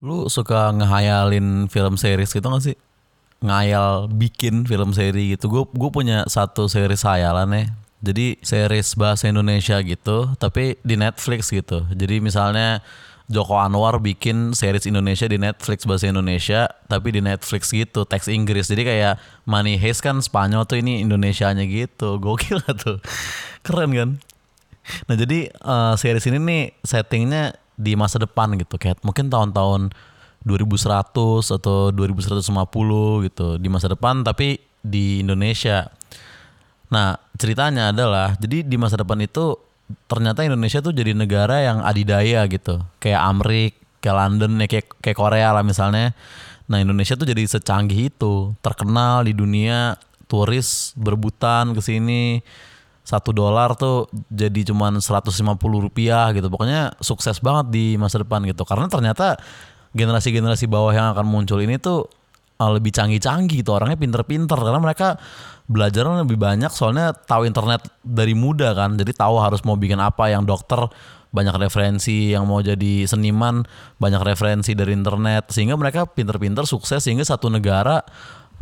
Lu suka ngehayalin film series gitu gak sih? Ngayal bikin film seri gitu. Gue punya satu series hayalan ya. Jadi series bahasa Indonesia gitu, tapi di Netflix gitu. Jadi misalnya Joko Anwar bikin series Indonesia di Netflix bahasa Indonesia, tapi di Netflix gitu, teks Inggris. Jadi kayak Money Heist kan Spanyol tuh, ini Indonesianya gitu. Gokil lah tuh. Keren kan? Nah jadi series ini nih settingnya di masa depan gitu, kayak mungkin tahun-tahun 2100 atau 2150 gitu, di masa depan tapi di Indonesia. Nah ceritanya adalah, jadi di masa depan itu ternyata Indonesia tuh jadi negara yang adidaya gitu, kayak Amerika, kayak London, kayak Korea lah misalnya. Nah Indonesia tuh jadi secanggih itu, terkenal di dunia, turis berbutan kesini, $1 tuh jadi cuman $150 gitu. Pokoknya sukses banget di masa depan gitu. Karena ternyata generasi-generasi bawah yang akan muncul ini tuh lebih canggih-canggih gitu. Orangnya pinter-pinter. Karena mereka belajarnya lebih banyak, soalnya tahu internet dari muda kan. Jadi tahu harus mau bikin apa. Yang dokter banyak referensi, yang mau jadi seniman banyak referensi dari internet. Sehingga mereka pinter-pinter, sukses, sehingga satu negara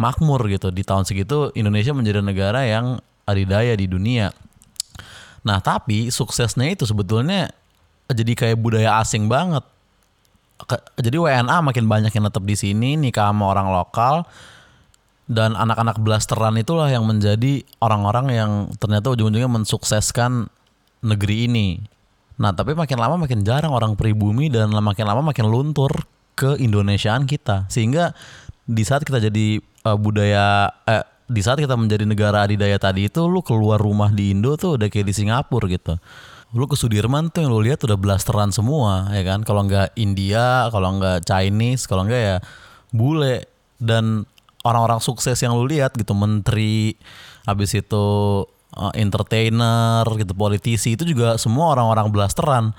makmur gitu. Di tahun segitu Indonesia menjadi negara yang adidaya di dunia. Nah tapi suksesnya itu sebetulnya jadi kayak budaya asing banget. Jadi WNA makin banyak yang tetap di sini, nikah sama orang lokal, dan anak-anak blasteran itulah yang menjadi orang-orang yang ternyata ujung-ujungnya mensukseskan negeri ini. Nah tapi makin lama makin jarang orang pribumi, dan makin lama makin luntur ke Indonesiaan kita. Sehingga di saat kita jadi di saat kita menjadi negara adidaya tadi itu, lu keluar rumah di Indo tuh udah kayak di Singapura gitu. Lu ke Sudirman tuh yang lu lihat udah blasteran semua ya kan. Kalau enggak India, kalau enggak Chinese, kalau enggak ya bule. Dan orang-orang sukses yang lu lihat gitu, menteri, habis itu entertainer gitu, politisi, itu juga semua orang-orang blasteran.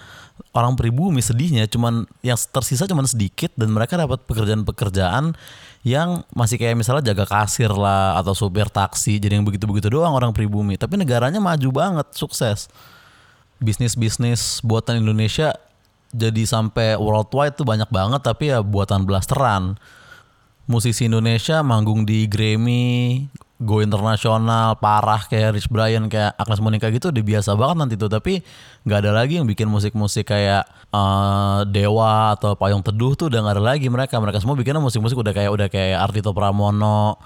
Orang pribumi sedihnya cuman yang tersisa cuman sedikit, dan mereka dapat pekerjaan-pekerjaan yang masih kayak misalnya jaga kasir lah atau supir taksi, jadi yang begitu-begitu doang orang pribumi. Tapi negaranya maju banget, sukses. Bisnis-bisnis buatan Indonesia jadi sampai worldwide tuh banyak banget, tapi ya buatan blasteran. Musisi Indonesia manggung di Grammy, go internasional, parah, kayak Rich Brian, kayak Akles Monika gitu udah biasa banget nanti tuh. Tapi gak ada lagi yang bikin musik-musik kayak Dewa atau Payung Teduh tuh udah gak ada lagi mereka. Mereka semua bikinnya musik-musik udah kayak Artito Pramono,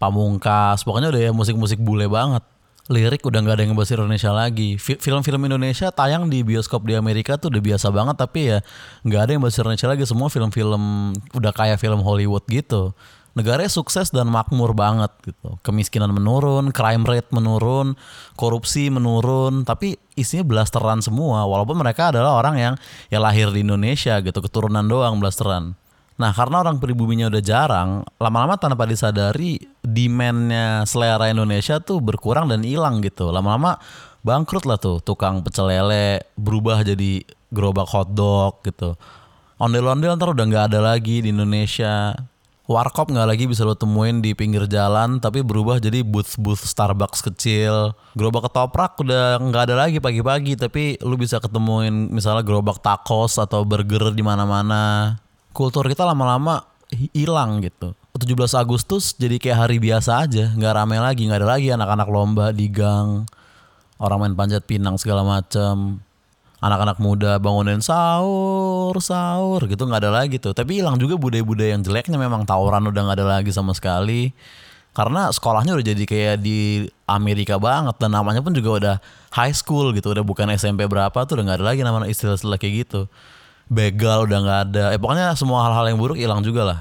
Pamungkas, pokoknya udah ya musik-musik bule banget. Lirik udah gak ada yang bahasa Indonesia lagi. Film-film Indonesia tayang di bioskop di Amerika tuh udah biasa banget, tapi ya gak ada yang bahasa Indonesia lagi. Semua film-film udah kayak film Hollywood gitu. Negaranya sukses dan makmur banget gitu. Kemiskinan menurun, crime rate menurun, korupsi menurun, tapi isinya blasteran semua. Walaupun mereka adalah orang yang ya lahir di Indonesia gitu, keturunan doang blasteran. Nah karena orang pribuminya udah jarang, lama-lama tanpa disadari demand-nya selera Indonesia tuh berkurang dan hilang gitu. Lama-lama bangkrut lah tuh tukang pecel lele, berubah jadi gerobak hotdog gitu. Ondel-ondel ntar udah gak ada lagi di Indonesia. Warkop gak lagi bisa lo temuin di pinggir jalan, tapi berubah jadi booth-booth Starbucks kecil. Gerobak ketoprak udah gak ada lagi pagi-pagi, tapi lo bisa ketemuin misalnya gerobak tacos atau burger di mana-mana. Kultur kita lama-lama hilang gitu. 17 Agustus jadi kayak hari biasa aja, gak rame lagi, gak ada lagi anak-anak lomba di gang, orang main panjat pinang segala macam. Anak-anak muda bangunin sahur gitu, gak ada lagi tuh. Tapi hilang juga budaya-budaya yang jeleknya. Memang tawuran udah gak ada lagi sama sekali, karena sekolahnya udah jadi kayak di Amerika banget. Dan namanya pun juga udah high school gitu, udah bukan SMP berapa tuh, udah gak ada lagi nama istilah-istilah kayak gitu. Begal udah gak ada. Pokoknya semua hal-hal yang buruk hilang juga lah.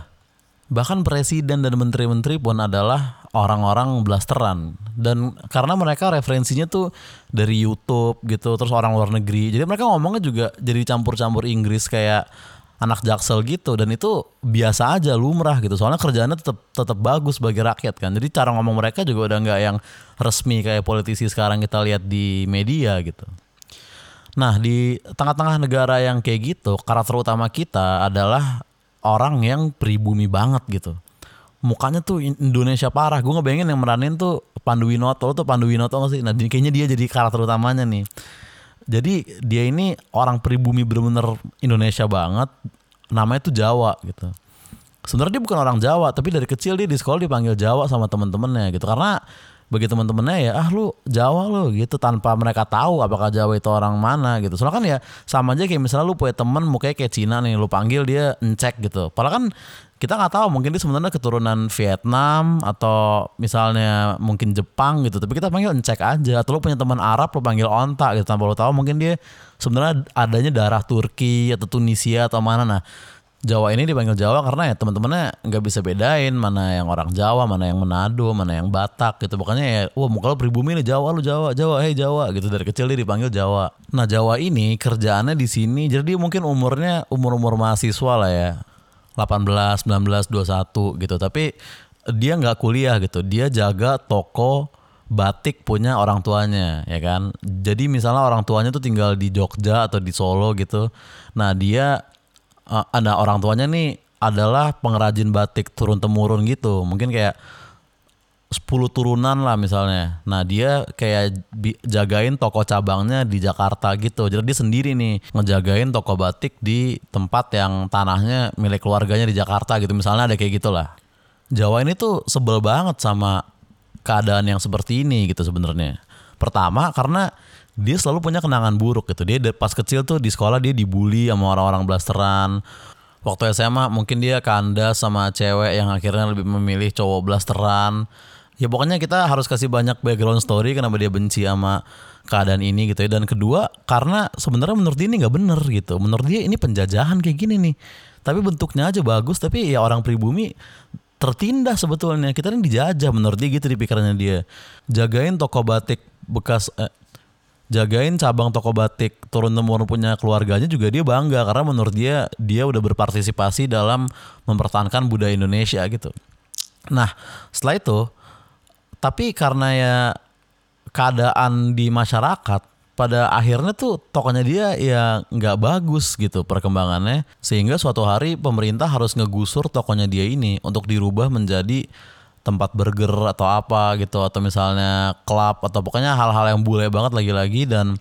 Bahkan presiden dan menteri-menteri pun adalah orang-orang blasteran. Dan karena mereka referensinya tuh dari YouTube gitu, terus orang luar negeri, jadi mereka ngomongnya juga jadi campur-campur Inggris kayak anak Jaksel gitu. Dan itu biasa aja, lumrah gitu, soalnya kerjaannya tetap bagus bagi rakyat kan. Jadi cara ngomong mereka juga udah gak yang resmi kayak politisi sekarang kita lihat di media gitu. Nah di tengah-tengah negara yang kayak gitu, karakter utama kita adalah orang yang pribumi banget gitu. Mukanya tuh Indonesia parah. Gue ngebayangin yang meranin tuh Pandu Winoto. Lo tuh Pandu Winoto gak sih? Nah kayaknya dia jadi karakter utamanya nih. Jadi dia ini orang pribumi bener-bener Indonesia banget. namanya tuh Jawa gitu. Sebenarnya dia bukan orang Jawa, tapi dari kecil dia di sekolah dipanggil Jawa sama teman-temannya gitu. Karena bagi teman-temannya ya, ah lu Jawa lu gitu, tanpa mereka tahu apakah Jawa itu orang mana gitu. Soalnya kan ya sama aja kayak misalnya lu punya teman mukanya kayak Cina nih, lu panggil dia Encek gitu. Padahal kan kita nggak tahu, mungkin dia sebenarnya keturunan Vietnam atau misalnya mungkin Jepang gitu. Tapi kita panggil Encek aja. Atau lu punya teman Arab, lu panggil Onta gitu, tanpa lu tahu mungkin dia sebenarnya adanya darah Turki atau Tunisia atau mana. Nah, Jawa ini dipanggil Jawa karena ya teman-temannya nggak bisa bedain mana yang orang Jawa, mana yang Manado, mana yang Batak gitu. Makanya ya, wah muka lu pribumi nih, Jawa lu, Jawa, Jawa, hey Jawa gitu. Dari kecil dia dipanggil Jawa. Nah Jawa ini kerjaannya di sini, jadi mungkin umurnya umur mahasiswa lah ya, 18, 19, 21 gitu. Tapi dia nggak kuliah gitu, dia jaga toko batik punya orang tuanya, ya kan. Jadi misalnya orang tuanya tuh tinggal di Jogja atau di Solo gitu. Nah dia ada orang tuanya nih adalah pengrajin batik turun-temurun gitu. Mungkin kayak 10 turunan lah misalnya. Nah dia kayak jagain toko cabangnya di Jakarta gitu. Jadi dia sendiri nih ngejagain toko batik di tempat yang tanahnya milik keluarganya di Jakarta gitu. Misalnya ada kayak gitulah. Jawa ini tuh sebel banget sama keadaan yang seperti ini gitu sebenarnya. Pertama karena dia selalu punya kenangan buruk gitu. Dia pas kecil tuh di sekolah dia dibully sama orang-orang blasteran. Waktu SMA mungkin dia kandas sama cewek yang akhirnya lebih memilih cowok blasteran. Ya pokoknya kita harus kasih banyak background story kenapa dia benci sama keadaan ini gitu ya. Dan kedua karena sebenarnya menurut dia ini gak bener gitu. Menurut dia ini penjajahan kayak gini nih. Tapi bentuknya aja bagus, tapi ya orang pribumi tertindas sebetulnya. Kita ini dijajah menurut dia gitu di pikirannya dia. Jagain toko batik bekas... Jagain cabang toko batik turun-temurun punya keluarganya juga dia bangga. Karena menurut dia udah berpartisipasi dalam mempertahankan budaya Indonesia gitu. Nah setelah itu, tapi karena ya keadaan di masyarakat, pada akhirnya tuh tokonya dia ya gak bagus gitu perkembangannya. Sehingga suatu hari pemerintah harus ngegusur tokonya dia ini untuk dirubah menjadi tempat burger atau apa gitu, atau misalnya klub, atau pokoknya hal-hal yang bule banget lagi-lagi. Dan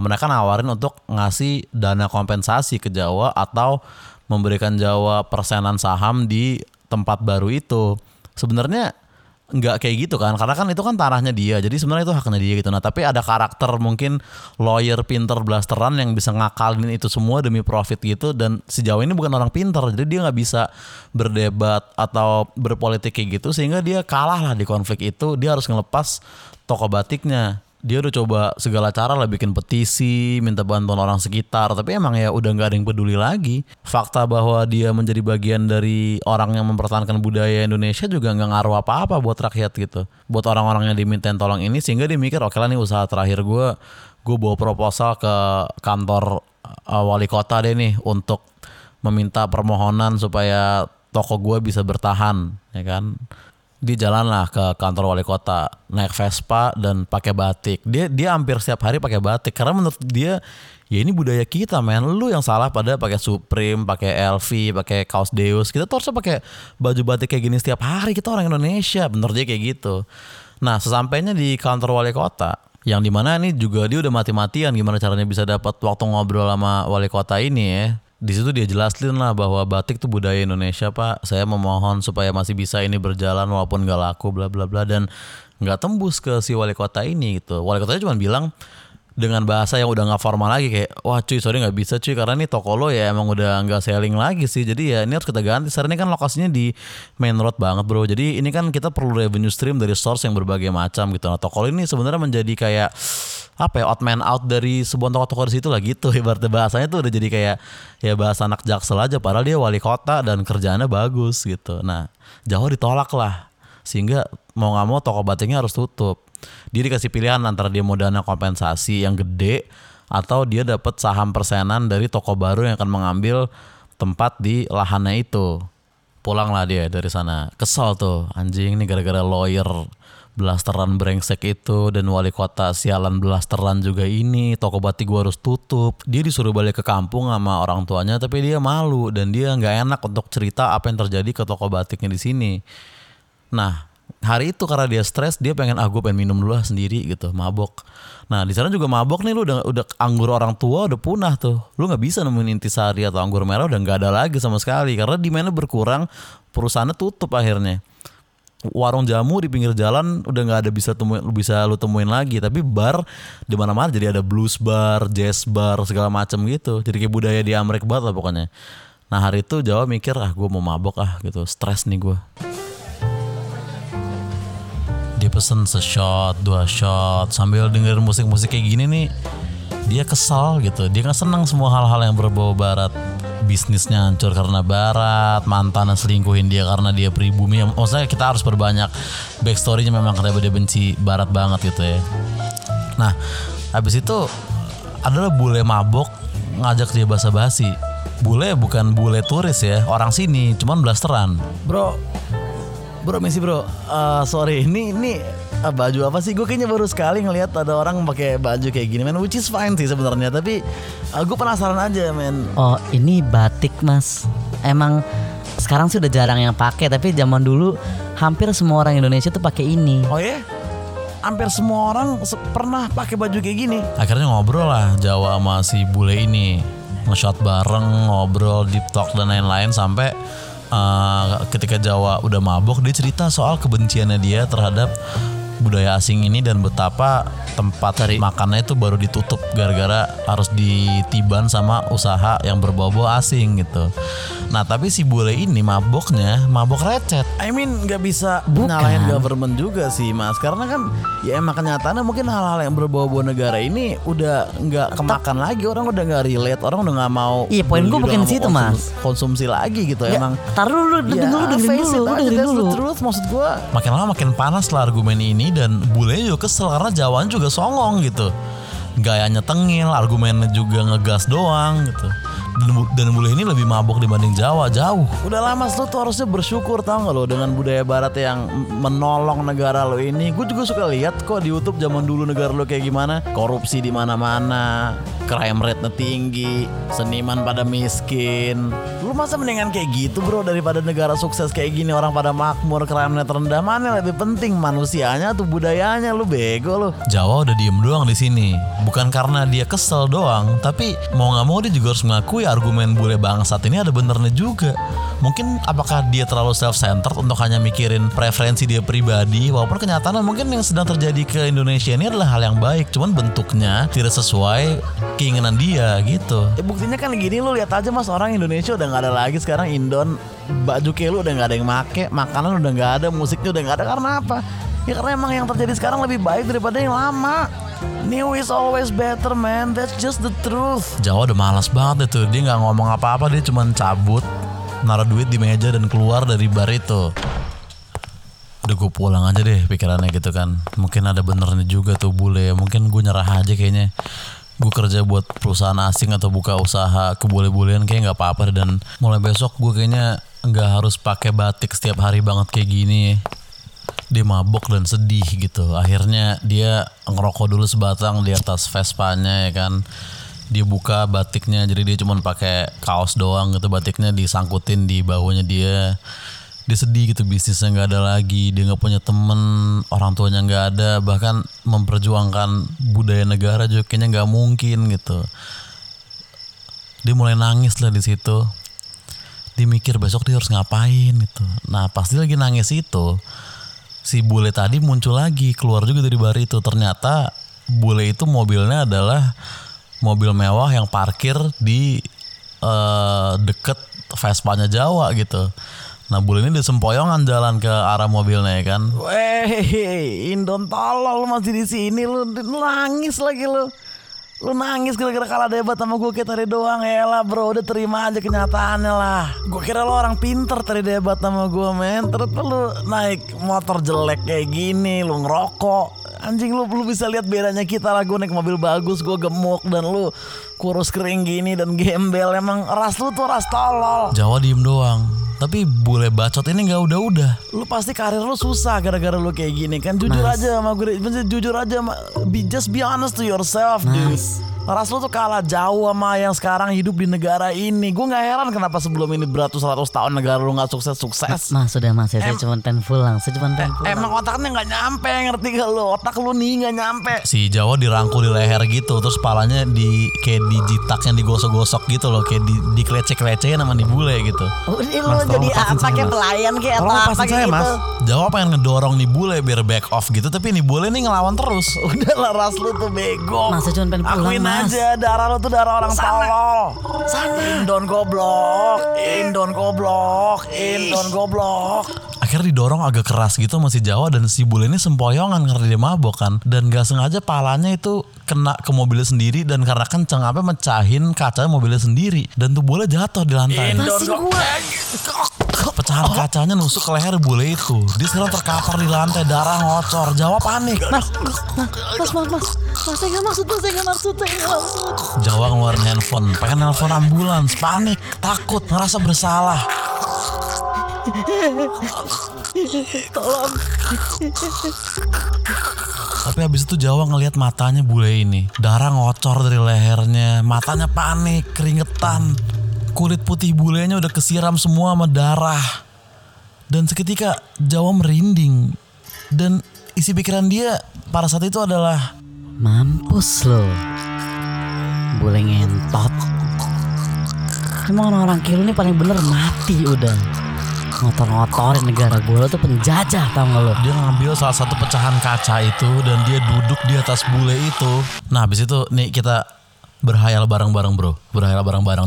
mereka nawarin untuk ngasih dana kompensasi ke Jawa atau memberikan Jawa persenan saham di tempat baru itu. Sebenarnya nggak kayak gitu kan, karena kan itu kan tanahnya dia, jadi sebenarnya itu haknya dia gitu. Nah tapi ada karakter mungkin lawyer pinter blasteran yang bisa ngakalin itu semua demi profit gitu. Dan si Jawa ini bukan orang pinter, jadi dia nggak bisa berdebat atau berpolitik kayak gitu, sehingga dia kalah lah di konflik itu. Dia harus ngelepas toko batiknya. Dia udah coba segala cara lah, bikin petisi, minta bantuan orang sekitar, tapi emang ya udah gak ada yang peduli lagi. Fakta bahwa dia menjadi bagian dari orang yang mempertahankan budaya Indonesia juga gak ngaruh apa-apa buat rakyat gitu. Buat orang-orang yang dimintain tolong ini, sehingga dia mikir oke lah nih usaha terakhir gue bawa proposal ke kantor wali kota deh nih untuk meminta permohonan supaya toko gue bisa bertahan, ya kan. Dia jalan lah ke kantor wali kota, naik Vespa dan pakai batik. Dia hampir setiap hari pakai batik karena menurut dia ya ini budaya kita, men. Lu yang salah pada pakai Supreme, pakai LV, pakai kaos Deus. Kita tuh harusnya pakai baju batik kayak gini setiap hari. Kita orang Indonesia, menurut dia kayak gitu. Nah, sesampainya di kantor wali kota, yang dimana ini juga dia udah mati-matian gimana caranya bisa dapat waktu ngobrol sama wali kota ini ya. Di situ dia jelasin lah bahwa batik itu budaya Indonesia, Pak. Saya memohon supaya masih bisa ini berjalan walaupun gak laku bla bla bla, dan gak tembus ke si wali kota ini gitu. Wali kotanya cuma bilang dengan bahasa yang udah gak formal lagi kayak, wah cuy sorry gak bisa cuy, karena ini toko lo ya emang udah gak selling lagi sih. Jadi ya ini harus kita ganti. Sekarang ini kan lokasinya di main road banget bro. Jadi ini kan kita perlu revenue stream dari source yang berbagai macam gitu. Nah toko ini sebenarnya menjadi kayak apa ya, odd man out dari sebuah toko-toko di situ lah gitu. Ibaratnya bahasanya tuh udah jadi kayak ya bahasa anak Jaksel aja, padahal dia wali kota dan kerjaannya bagus gitu. Nah Jawa ditolak lah, sehingga mau gak mau toko batiknya harus tutup. Dia dikasih pilihan antara dia mau dana kompensasi yang gede atau dia dapat saham persenan dari toko baru yang akan mengambil tempat di lahannya itu. Pulang lah dia dari sana, kesel tuh, anjing nih gara-gara lawyer blasteran brengsek itu dan wali kota sialan blasteran juga ini, toko batik gua harus tutup. Dia disuruh balik ke kampung sama orang tuanya, tapi dia malu dan dia nggak enak untuk cerita apa yang terjadi ke toko batiknya di sini. Nah hari itu karena dia stres, dia pengen gue pengen minum dulu sendiri gitu, mabok. Nah di sana juga mabok nih, lu udah anggur orang tua udah punah tuh, lu nggak bisa nemuin intisari atau anggur merah udah nggak ada lagi sama sekali karena demandnya berkurang, perusahaannya tutup akhirnya. Warung jamu di pinggir jalan udah nggak ada bisa lu temuin lagi, tapi bar di mana-mana jadi ada blues bar, jazz bar segala macam gitu, jadi kayak budaya di Amerika banget lah pokoknya. Nah hari itu Jawa mikir gue mau mabok gitu, stres nih gue. Dia pesen se-shot, 2 shot sambil dengerin musik-musik kayak gini nih. Dia kesal gitu, dia gak senang semua hal-hal yang berbau barat. Bisnisnya hancur karena barat, mantannya selingkuhin dia karena dia pribumi. Maksudnya kita harus perbanyak backstory-nya memang karena dia benci barat banget gitu ya. Nah habis itu adalah bule mabok ngajak dia basa-basi. Bule bukan bule turis ya, orang sini, cuman blasteran. Bro, misi bro, sorry ini baju apa sih? Gue kayaknya baru sekali ngelihat ada orang pakai baju kayak gini, man. Which is fine sih sebenarnya, tapi gue penasaran aja, man. Oh, ini batik, Mas. Emang sekarang sih udah jarang yang pakai, tapi zaman dulu hampir semua orang Indonesia tuh pakai ini. Oh ya? Hampir semua orang pernah pakai baju kayak gini. Akhirnya ngobrol lah Jawa sama si bule ini, nge-shot bareng, ngobrol, deep talk dan lain-lain sampai ketika Jawa udah mabok, dia cerita soal kebenciannya dia terhadap budaya asing ini dan betapa tempat makannya itu baru ditutup gara-gara harus ditiban sama usaha yang berbau-bau asing gitu. Nah tapi si bule ini maboknya mabok recet. I mean gak bisa nyalahin government juga sih mas, karena kan ya emang kenyataannya mungkin hal-hal yang berbau-bau negara ini udah gak kemakan lagi, orang udah gak relate, orang udah gak mau. Iya poin gue bukan situ mas, konsumsi lagi gitu ya, emang. Dengerin dulu. Terus maksud gue makin lama makin panas lah argumen ini. Dan bule juga kesel karena Jawaan juga songong gitu, gayanya tengil, argumennya juga ngegas doang gitu. Dan bule ini lebih mabok dibanding Jawa jauh. Udah lama lu tuh harusnya bersyukur tau gak lo, dengan budaya barat yang menolong negara lo ini. Gue juga suka lihat kok di YouTube zaman dulu negara lo kayak gimana, korupsi di mana-mana, crime rate-nya tinggi, seniman pada miskin. Lu masa mendingan kayak gitu bro, daripada negara sukses kayak gini, orang pada makmur, crime rate rendah. Mana lebih penting, manusianya tuh budayanya? Lu bego lo. Jawa udah diem doang di sini, bukan karena dia kesel doang, tapi mau gak mau dia juga harus mengakui argumen bule bangsat ini ada benernya juga. Mungkin apakah dia terlalu self-centered untuk hanya mikirin preferensi dia pribadi, walaupun kenyataannya mungkin yang sedang terjadi ke Indonesia ini adalah hal yang baik, cuman bentuknya tidak sesuai keinginan dia gitu. Ya buktinya kan gini, lu lihat aja mas, orang Indonesia udah gak ada lagi sekarang Indon, baju kelu udah gak ada yang make, makanan udah gak ada, musiknya udah gak ada. Karena apa? Ya karena emang yang terjadi sekarang lebih baik daripada yang lama. New is always better, man. That's just the truth. Jawa udah malas banget itu. Dia gak ngomong apa-apa, dia cuma cabut, naruh duit di meja dan keluar dari bar itu. Udah gue pulang aja deh pikirannya gitu kan. Mungkin ada benernya juga tuh bule, mungkin gue nyerah aja kayaknya. Gue kerja buat perusahaan asing atau buka usaha kebule-bulean kayaknya gak apa-apa. Dan mulai besok gue kayaknya gak harus pakai batik setiap hari banget kayak gini. Dia mabok dan sedih gitu. Akhirnya dia ngerokok dulu sebatang di atas Vespanya ya kan. Dia buka batiknya, jadi dia cuma pakai kaos doang gitu. Batiknya disangkutin di bahunya dia. Dia sedih gitu, bisnisnya gak ada lagi. Dia gak punya temen, orang tuanya gak ada. Bahkan memperjuangkan budaya negara juga kayaknya gak mungkin gitu. Dia mulai nangis lah di situ. Dia mikir besok dia harus ngapain gitu. Nah pas dia lagi nangis itu, si bule tadi muncul lagi, keluar juga dari bar itu. Ternyata bule itu mobilnya adalah mobil mewah yang parkir di deket Vespanya Jawa gitu. Nah bule ini disempoyongan jalan ke arah mobilnya ya kan. Weh, Indon tolol, masih di sini lu nangis lagi lu. Lu nangis gara-gara kalah debat sama gue kayak tadi doang. Yalah bro, udah terima aja kenyataannya lah. Gue kira lu orang pinter tadi debat sama gue, men. Ternyata lu naik motor jelek kayak gini, lu ngerokok. Anjing, lu bisa lihat bedanya kita lah. Gue naik mobil bagus, gue gemuk, dan lu kurus kering gini dan gembel. Emang ras lu tuh ras tolol. Jawa diem doang. Tapi bule bacot ini gak udah-udah. Lu pasti karir lu susah gara-gara lu kayak gini kan. Jujur aja sama gue. Jujur aja sama, just be honest to yourself. Ras lu tuh kalah jauh sama yang sekarang hidup di negara ini. Gue gak heran kenapa sebelum ini beratus-ratus tahun negara lu gak sukses-sukses. Mas sudah mas, saya cuma pulang. Emang otaknya gak nyampe, ngerti gak lu? Otak lu nih gak nyampe. Si Jawa dirangkul di leher gitu, terus palanya di kayak dijitaknya digosok-gosok gitu loh. Kayak dikelecek-kelecekin sama di bule gitu. Lu jadi apa kayak pelayan kayak apa gitu. Mas. Jawa pengen ngedorong nih bule biar back off gitu, tapi nih bule nih ngelawan terus. Udahlah ras lu tuh bego. Mas cuma pengen pulang. Akuin mas. Aja darah lu tuh darah orang tolol. Indon goblok, Indon goblok, Indon goblok. Akhirnya didorong agak keras gitu sama si Jawa, dan si bule ini sempoyongan karena dia mabok kan, dan gak sengaja palanya itu kena ke mobilnya sendiri, dan karena kenceng apa mecahin kaca mobilnya sendiri, dan tuh bule jatuh di lantai. Pecahan kacanya nusuk ke leher bule itu. Dia sekarang terkapar di lantai, darah ngocor. Jawa panik. Mas, saya gak maksud. Jawa ngeluarin handphone, pengen nelfon ambulans, panik, takut, ngerasa bersalah. Tolong. Tapi habis itu Jawa ngelihat matanya bule ini, darah ngocor dari lehernya, matanya panik, keringetan. Kulit putih bulenya udah kesiram semua sama darah. Dan seketika Jawa merinding, dan isi pikiran dia pada saat itu adalah mampus lo, bule ngentot. Emang orang-orang kilo ini paling bener mati udah. Ngotor-ngotorin negara gue, lo tuh penjajah tau gak lo. Dia ngambil salah satu pecahan kaca itu, dan dia duduk di atas bule itu. Nah abis itu nih kita berhayal bareng-bareng bro.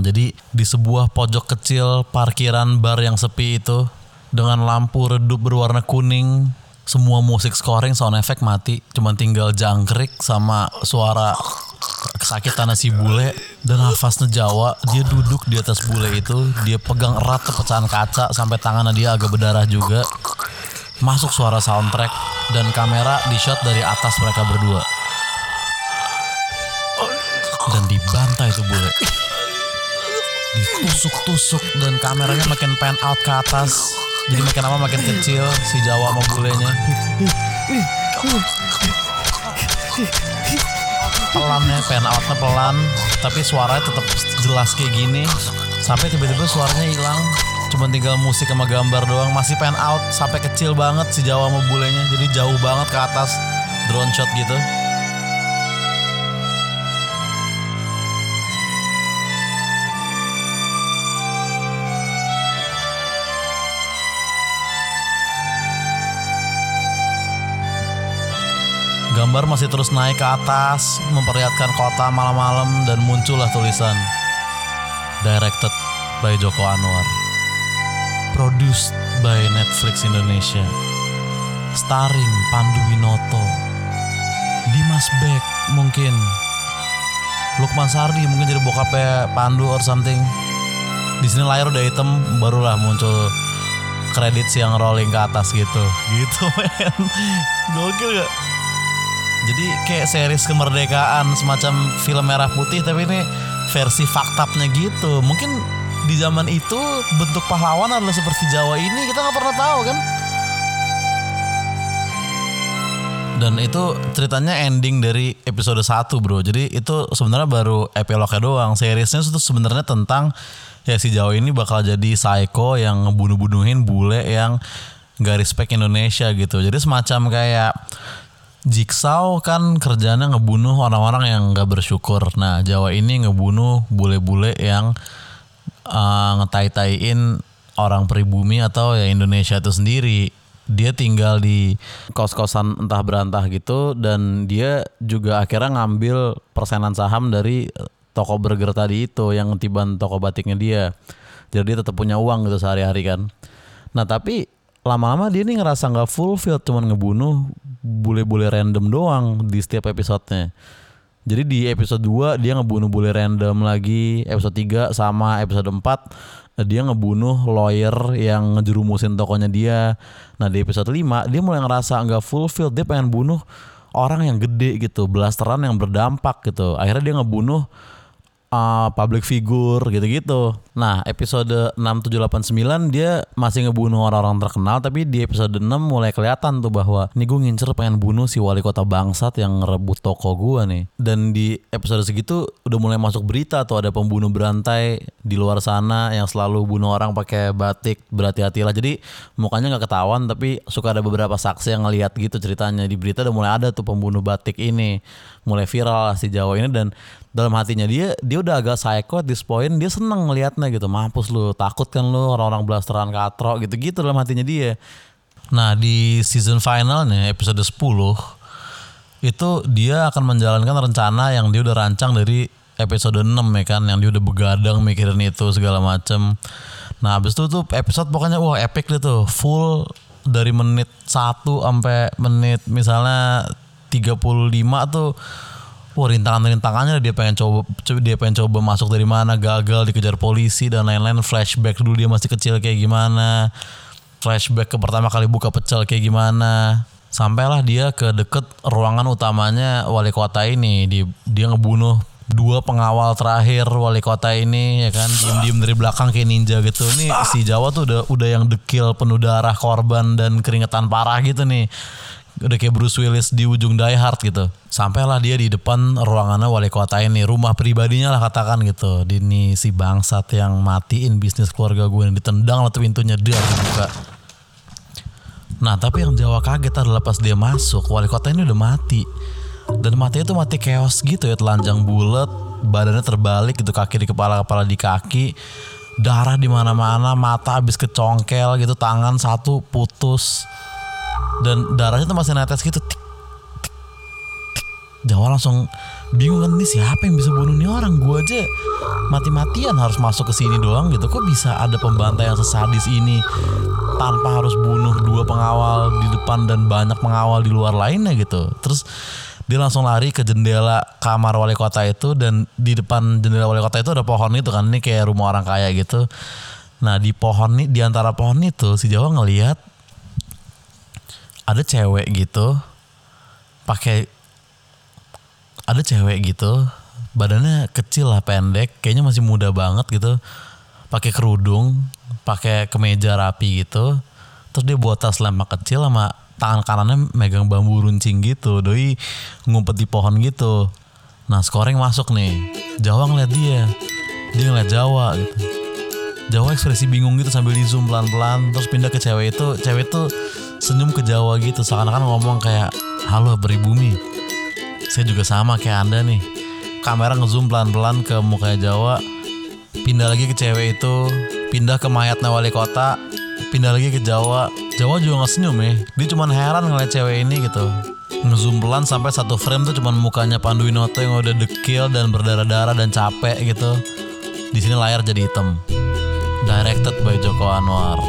Jadi di sebuah pojok kecil parkiran bar yang sepi itu, dengan lampu redup berwarna kuning, semua musik scoring sound effect mati, cuman tinggal jangkrik sama suara kesakitan si bule dan nafasnya Jawa. Dia duduk di atas bule itu, dia pegang erat pecahan kaca sampai tangannya dia agak berdarah juga. Masuk suara soundtrack dan kamera di shot dari atas mereka berdua, dan dibantai itu bule, ditusuk-tusuk, dan kameranya makin pan out ke atas, jadi makin lama makin kecil si Jawa sama bulenya. Pelannya, pen outnya pelan, tapi suaranya tetap jelas kayak gini. Sampai tiba-tiba suaranya hilang, cuma tinggal musik sama gambar doang. Masih pen out, sampai kecil banget si Jawa sama bulenya, jadi jauh banget ke atas, drone shot gitu. Gambar masih terus naik ke atas, memperlihatkan kota malam-malam, dan muncullah tulisan Directed by Joko Anwar, Produced by Netflix Indonesia, Starring Pandu Winoto, Dimas Beck mungkin, Lukman Sardi mungkin jadi bokapnya Pandu or something. Di sini layar udah hitam, barulah muncul kredit yang rolling ke atas gitu. Gitu men, gokil gak? Jadi kayak series kemerdekaan, semacam film merah putih, tapi ini versi faktapnya gitu. Mungkin di zaman itu bentuk pahlawan adalah seperti Jawa ini, kita gak pernah tahu kan. Dan itu ceritanya ending dari episode 1 bro. Jadi itu sebenarnya baru epilognya doang. Seriesnya itu sebenarnya tentang ya si Jawa ini bakal jadi psycho yang ngebunuh-bunuhin bule yang gak respect Indonesia gitu. Jadi semacam kayak Jigsaw kan kerjanya ngebunuh orang-orang yang gak bersyukur. Nah Jawa ini ngebunuh bule-bule yang ngetai-taiin orang pribumi atau ya Indonesia itu sendiri. Dia tinggal di kos-kosan entah berantah gitu, dan dia juga akhirnya ngambil persenan saham dari toko burger tadi itu, yang tiban toko batiknya dia. Jadi dia tetap punya uang gitu sehari-hari kan. Nah tapi lama-lama dia nih ngerasa gak fulfilled cuman ngebunuh bule-bule random doang di setiap episodenya. Jadi di episode 2 dia ngebunuh bule random lagi, episode 3 sama episode 4 dia ngebunuh lawyer yang ngejerumusin tokonya dia. Nah di episode 5 dia mulai ngerasa gak fulfilled, dia pengen bunuh orang yang gede gitu, blasteran yang berdampak gitu. Akhirnya dia ngebunuh public figure gitu-gitu. Nah, episode 6, 7, 8, 9 dia masih ngebunuh orang-orang terkenal, tapi di episode 6 mulai kelihatan tuh bahwa nih gue ngincer pengen bunuh si wali kota bangsat yang ngerebut toko gue nih. Dan di episode segitu udah mulai masuk berita tuh ada pembunuh berantai di luar sana yang selalu bunuh orang pakai batik, berhati-hatilah. Jadi mukanya nggak ketahuan tapi suka ada beberapa saksi yang ngelihat gitu ceritanya. Di berita udah mulai ada tuh pembunuh batik ini, mulai viral si Jawa ini, dan dalam hatinya dia udah agak psycho at this point, dia seneng ngelihatnya gitu, mampus lu, takut kan lu orang-orang blasteran katro gitu-gitu dalam hatinya dia. Nah di season finalnya episode 10 itu dia akan menjalankan rencana yang dia udah rancang dari episode 6 ya kan, yang dia udah begadang mikirin itu segala macem. Nah abis itu tuh episode pokoknya wah epic deh tuh, full dari menit 1 sampai menit misalnya 35 tuh. Wah, rintangan-rintangannya dia pengen coba masuk dari mana, gagal, dikejar polisi dan lain-lain. Flashback dulu dia masih kecil kayak gimana, flashback ke pertama kali buka pecel kayak gimana, sampailah dia ke deket ruangan utamanya wali kota ini. Dia ngebunuh 2 pengawal terakhir wali kota ini ya kan, diem-diem dari belakang kayak ninja gitu. Nih si Jawa tuh udah yang dekil penuh darah korban dan keringetan parah gitu nih, udah kayak Bruce Willis di ujung Die Hard gitu. Sampailah dia di depan ruangannya wali kota ini, rumah pribadinya lah katakan gitu. Ini si bangsat yang matiin bisnis keluarga gue, ditendang lah tuh pintunya, dia dibuka. Nah tapi yang Jawa kaget adalah pas dia masuk, wali kota ini udah mati. Dan matinya tuh mati chaos gitu ya, telanjang bulat, badannya terbalik gitu, kaki di kepala, kepala di kaki, darah di mana-mana, mata habis kecongkel gitu, tangan satu putus. Dan darahnya tuh masih netes gitu. Jawa langsung bingung kan, ini siapa yang bisa bunuh ini orang, gue aja mati-matian harus masuk ke sini doang gitu, kok bisa ada pembantaian sesadis ini tanpa harus bunuh 2 pengawal di depan dan banyak pengawal di luar lainnya gitu. Terus dia langsung lari ke jendela kamar wali kota itu, dan di depan jendela wali kota itu ada pohon itu kan, ini kayak rumah orang kaya gitu. Nah di pohon nih, di antara pohon itu si Jawa ngelihat ada cewek gitu badannya kecil lah, pendek, kayaknya masih muda banget gitu, pakai kerudung, pakai kemeja rapi gitu, terus dia buat tas lemak kecil sama tangan kanannya megang bambu runcing gitu, doi ngumpet di pohon gitu. Nah scoring masuk nih, Jawa ngeliat dia ngeliat Jawa gitu. Jawa ekspresi bingung gitu sambil di zoom pelan-pelan, terus pindah ke cewek itu. Cewek itu senyum ke Jawa gitu, seakan-akan ngomong kayak, halo pribumi, saya juga sama kayak anda nih. Kamera ngezoom pelan-pelan ke muka Jawa, pindah lagi ke cewek itu, pindah ke mayatnya wali kota, pindah lagi ke Jawa. Jawa juga nggak senyum ya, dia cuma heran ngeliat cewek ini gitu. Ngezoom pelan sampai satu frame tuh cuma mukanya Pandu Winoto yang udah dekil dan berdarah-darah dan capek gitu. Di sini layar jadi hitam. Directed by Joko Anwar,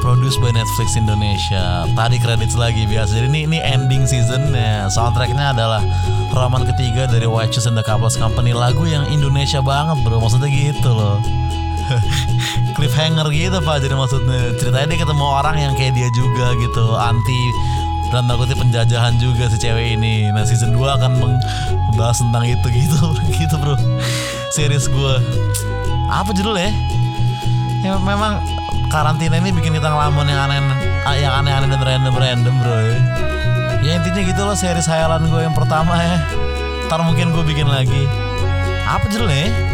produced by Netflix Indonesia. Tadi kredit lagi biasa. Jadi ini ending seasonnya. Soundtracknya adalah Roman Ketiga dari Watches and the Couples Company. Lagu yang Indonesia banget bro, maksudnya gitu loh. Cliffhanger gitu pak. Jadi maksudnya ceritanya dia ketemu orang yang kayak dia juga gitu, anti dan takutnya penjajahan juga si cewek ini. Nah season 2 akan membahas tentang itu gitu bro. Series gue apa judulnya? Ya memang karantina ini bikin kita ngelamun yang aneh-aneh dan random bro. Ya intinya gitu loh seri khayalan gue yang pertama ya. Ntar mungkin gue bikin lagi. Apa judulnya?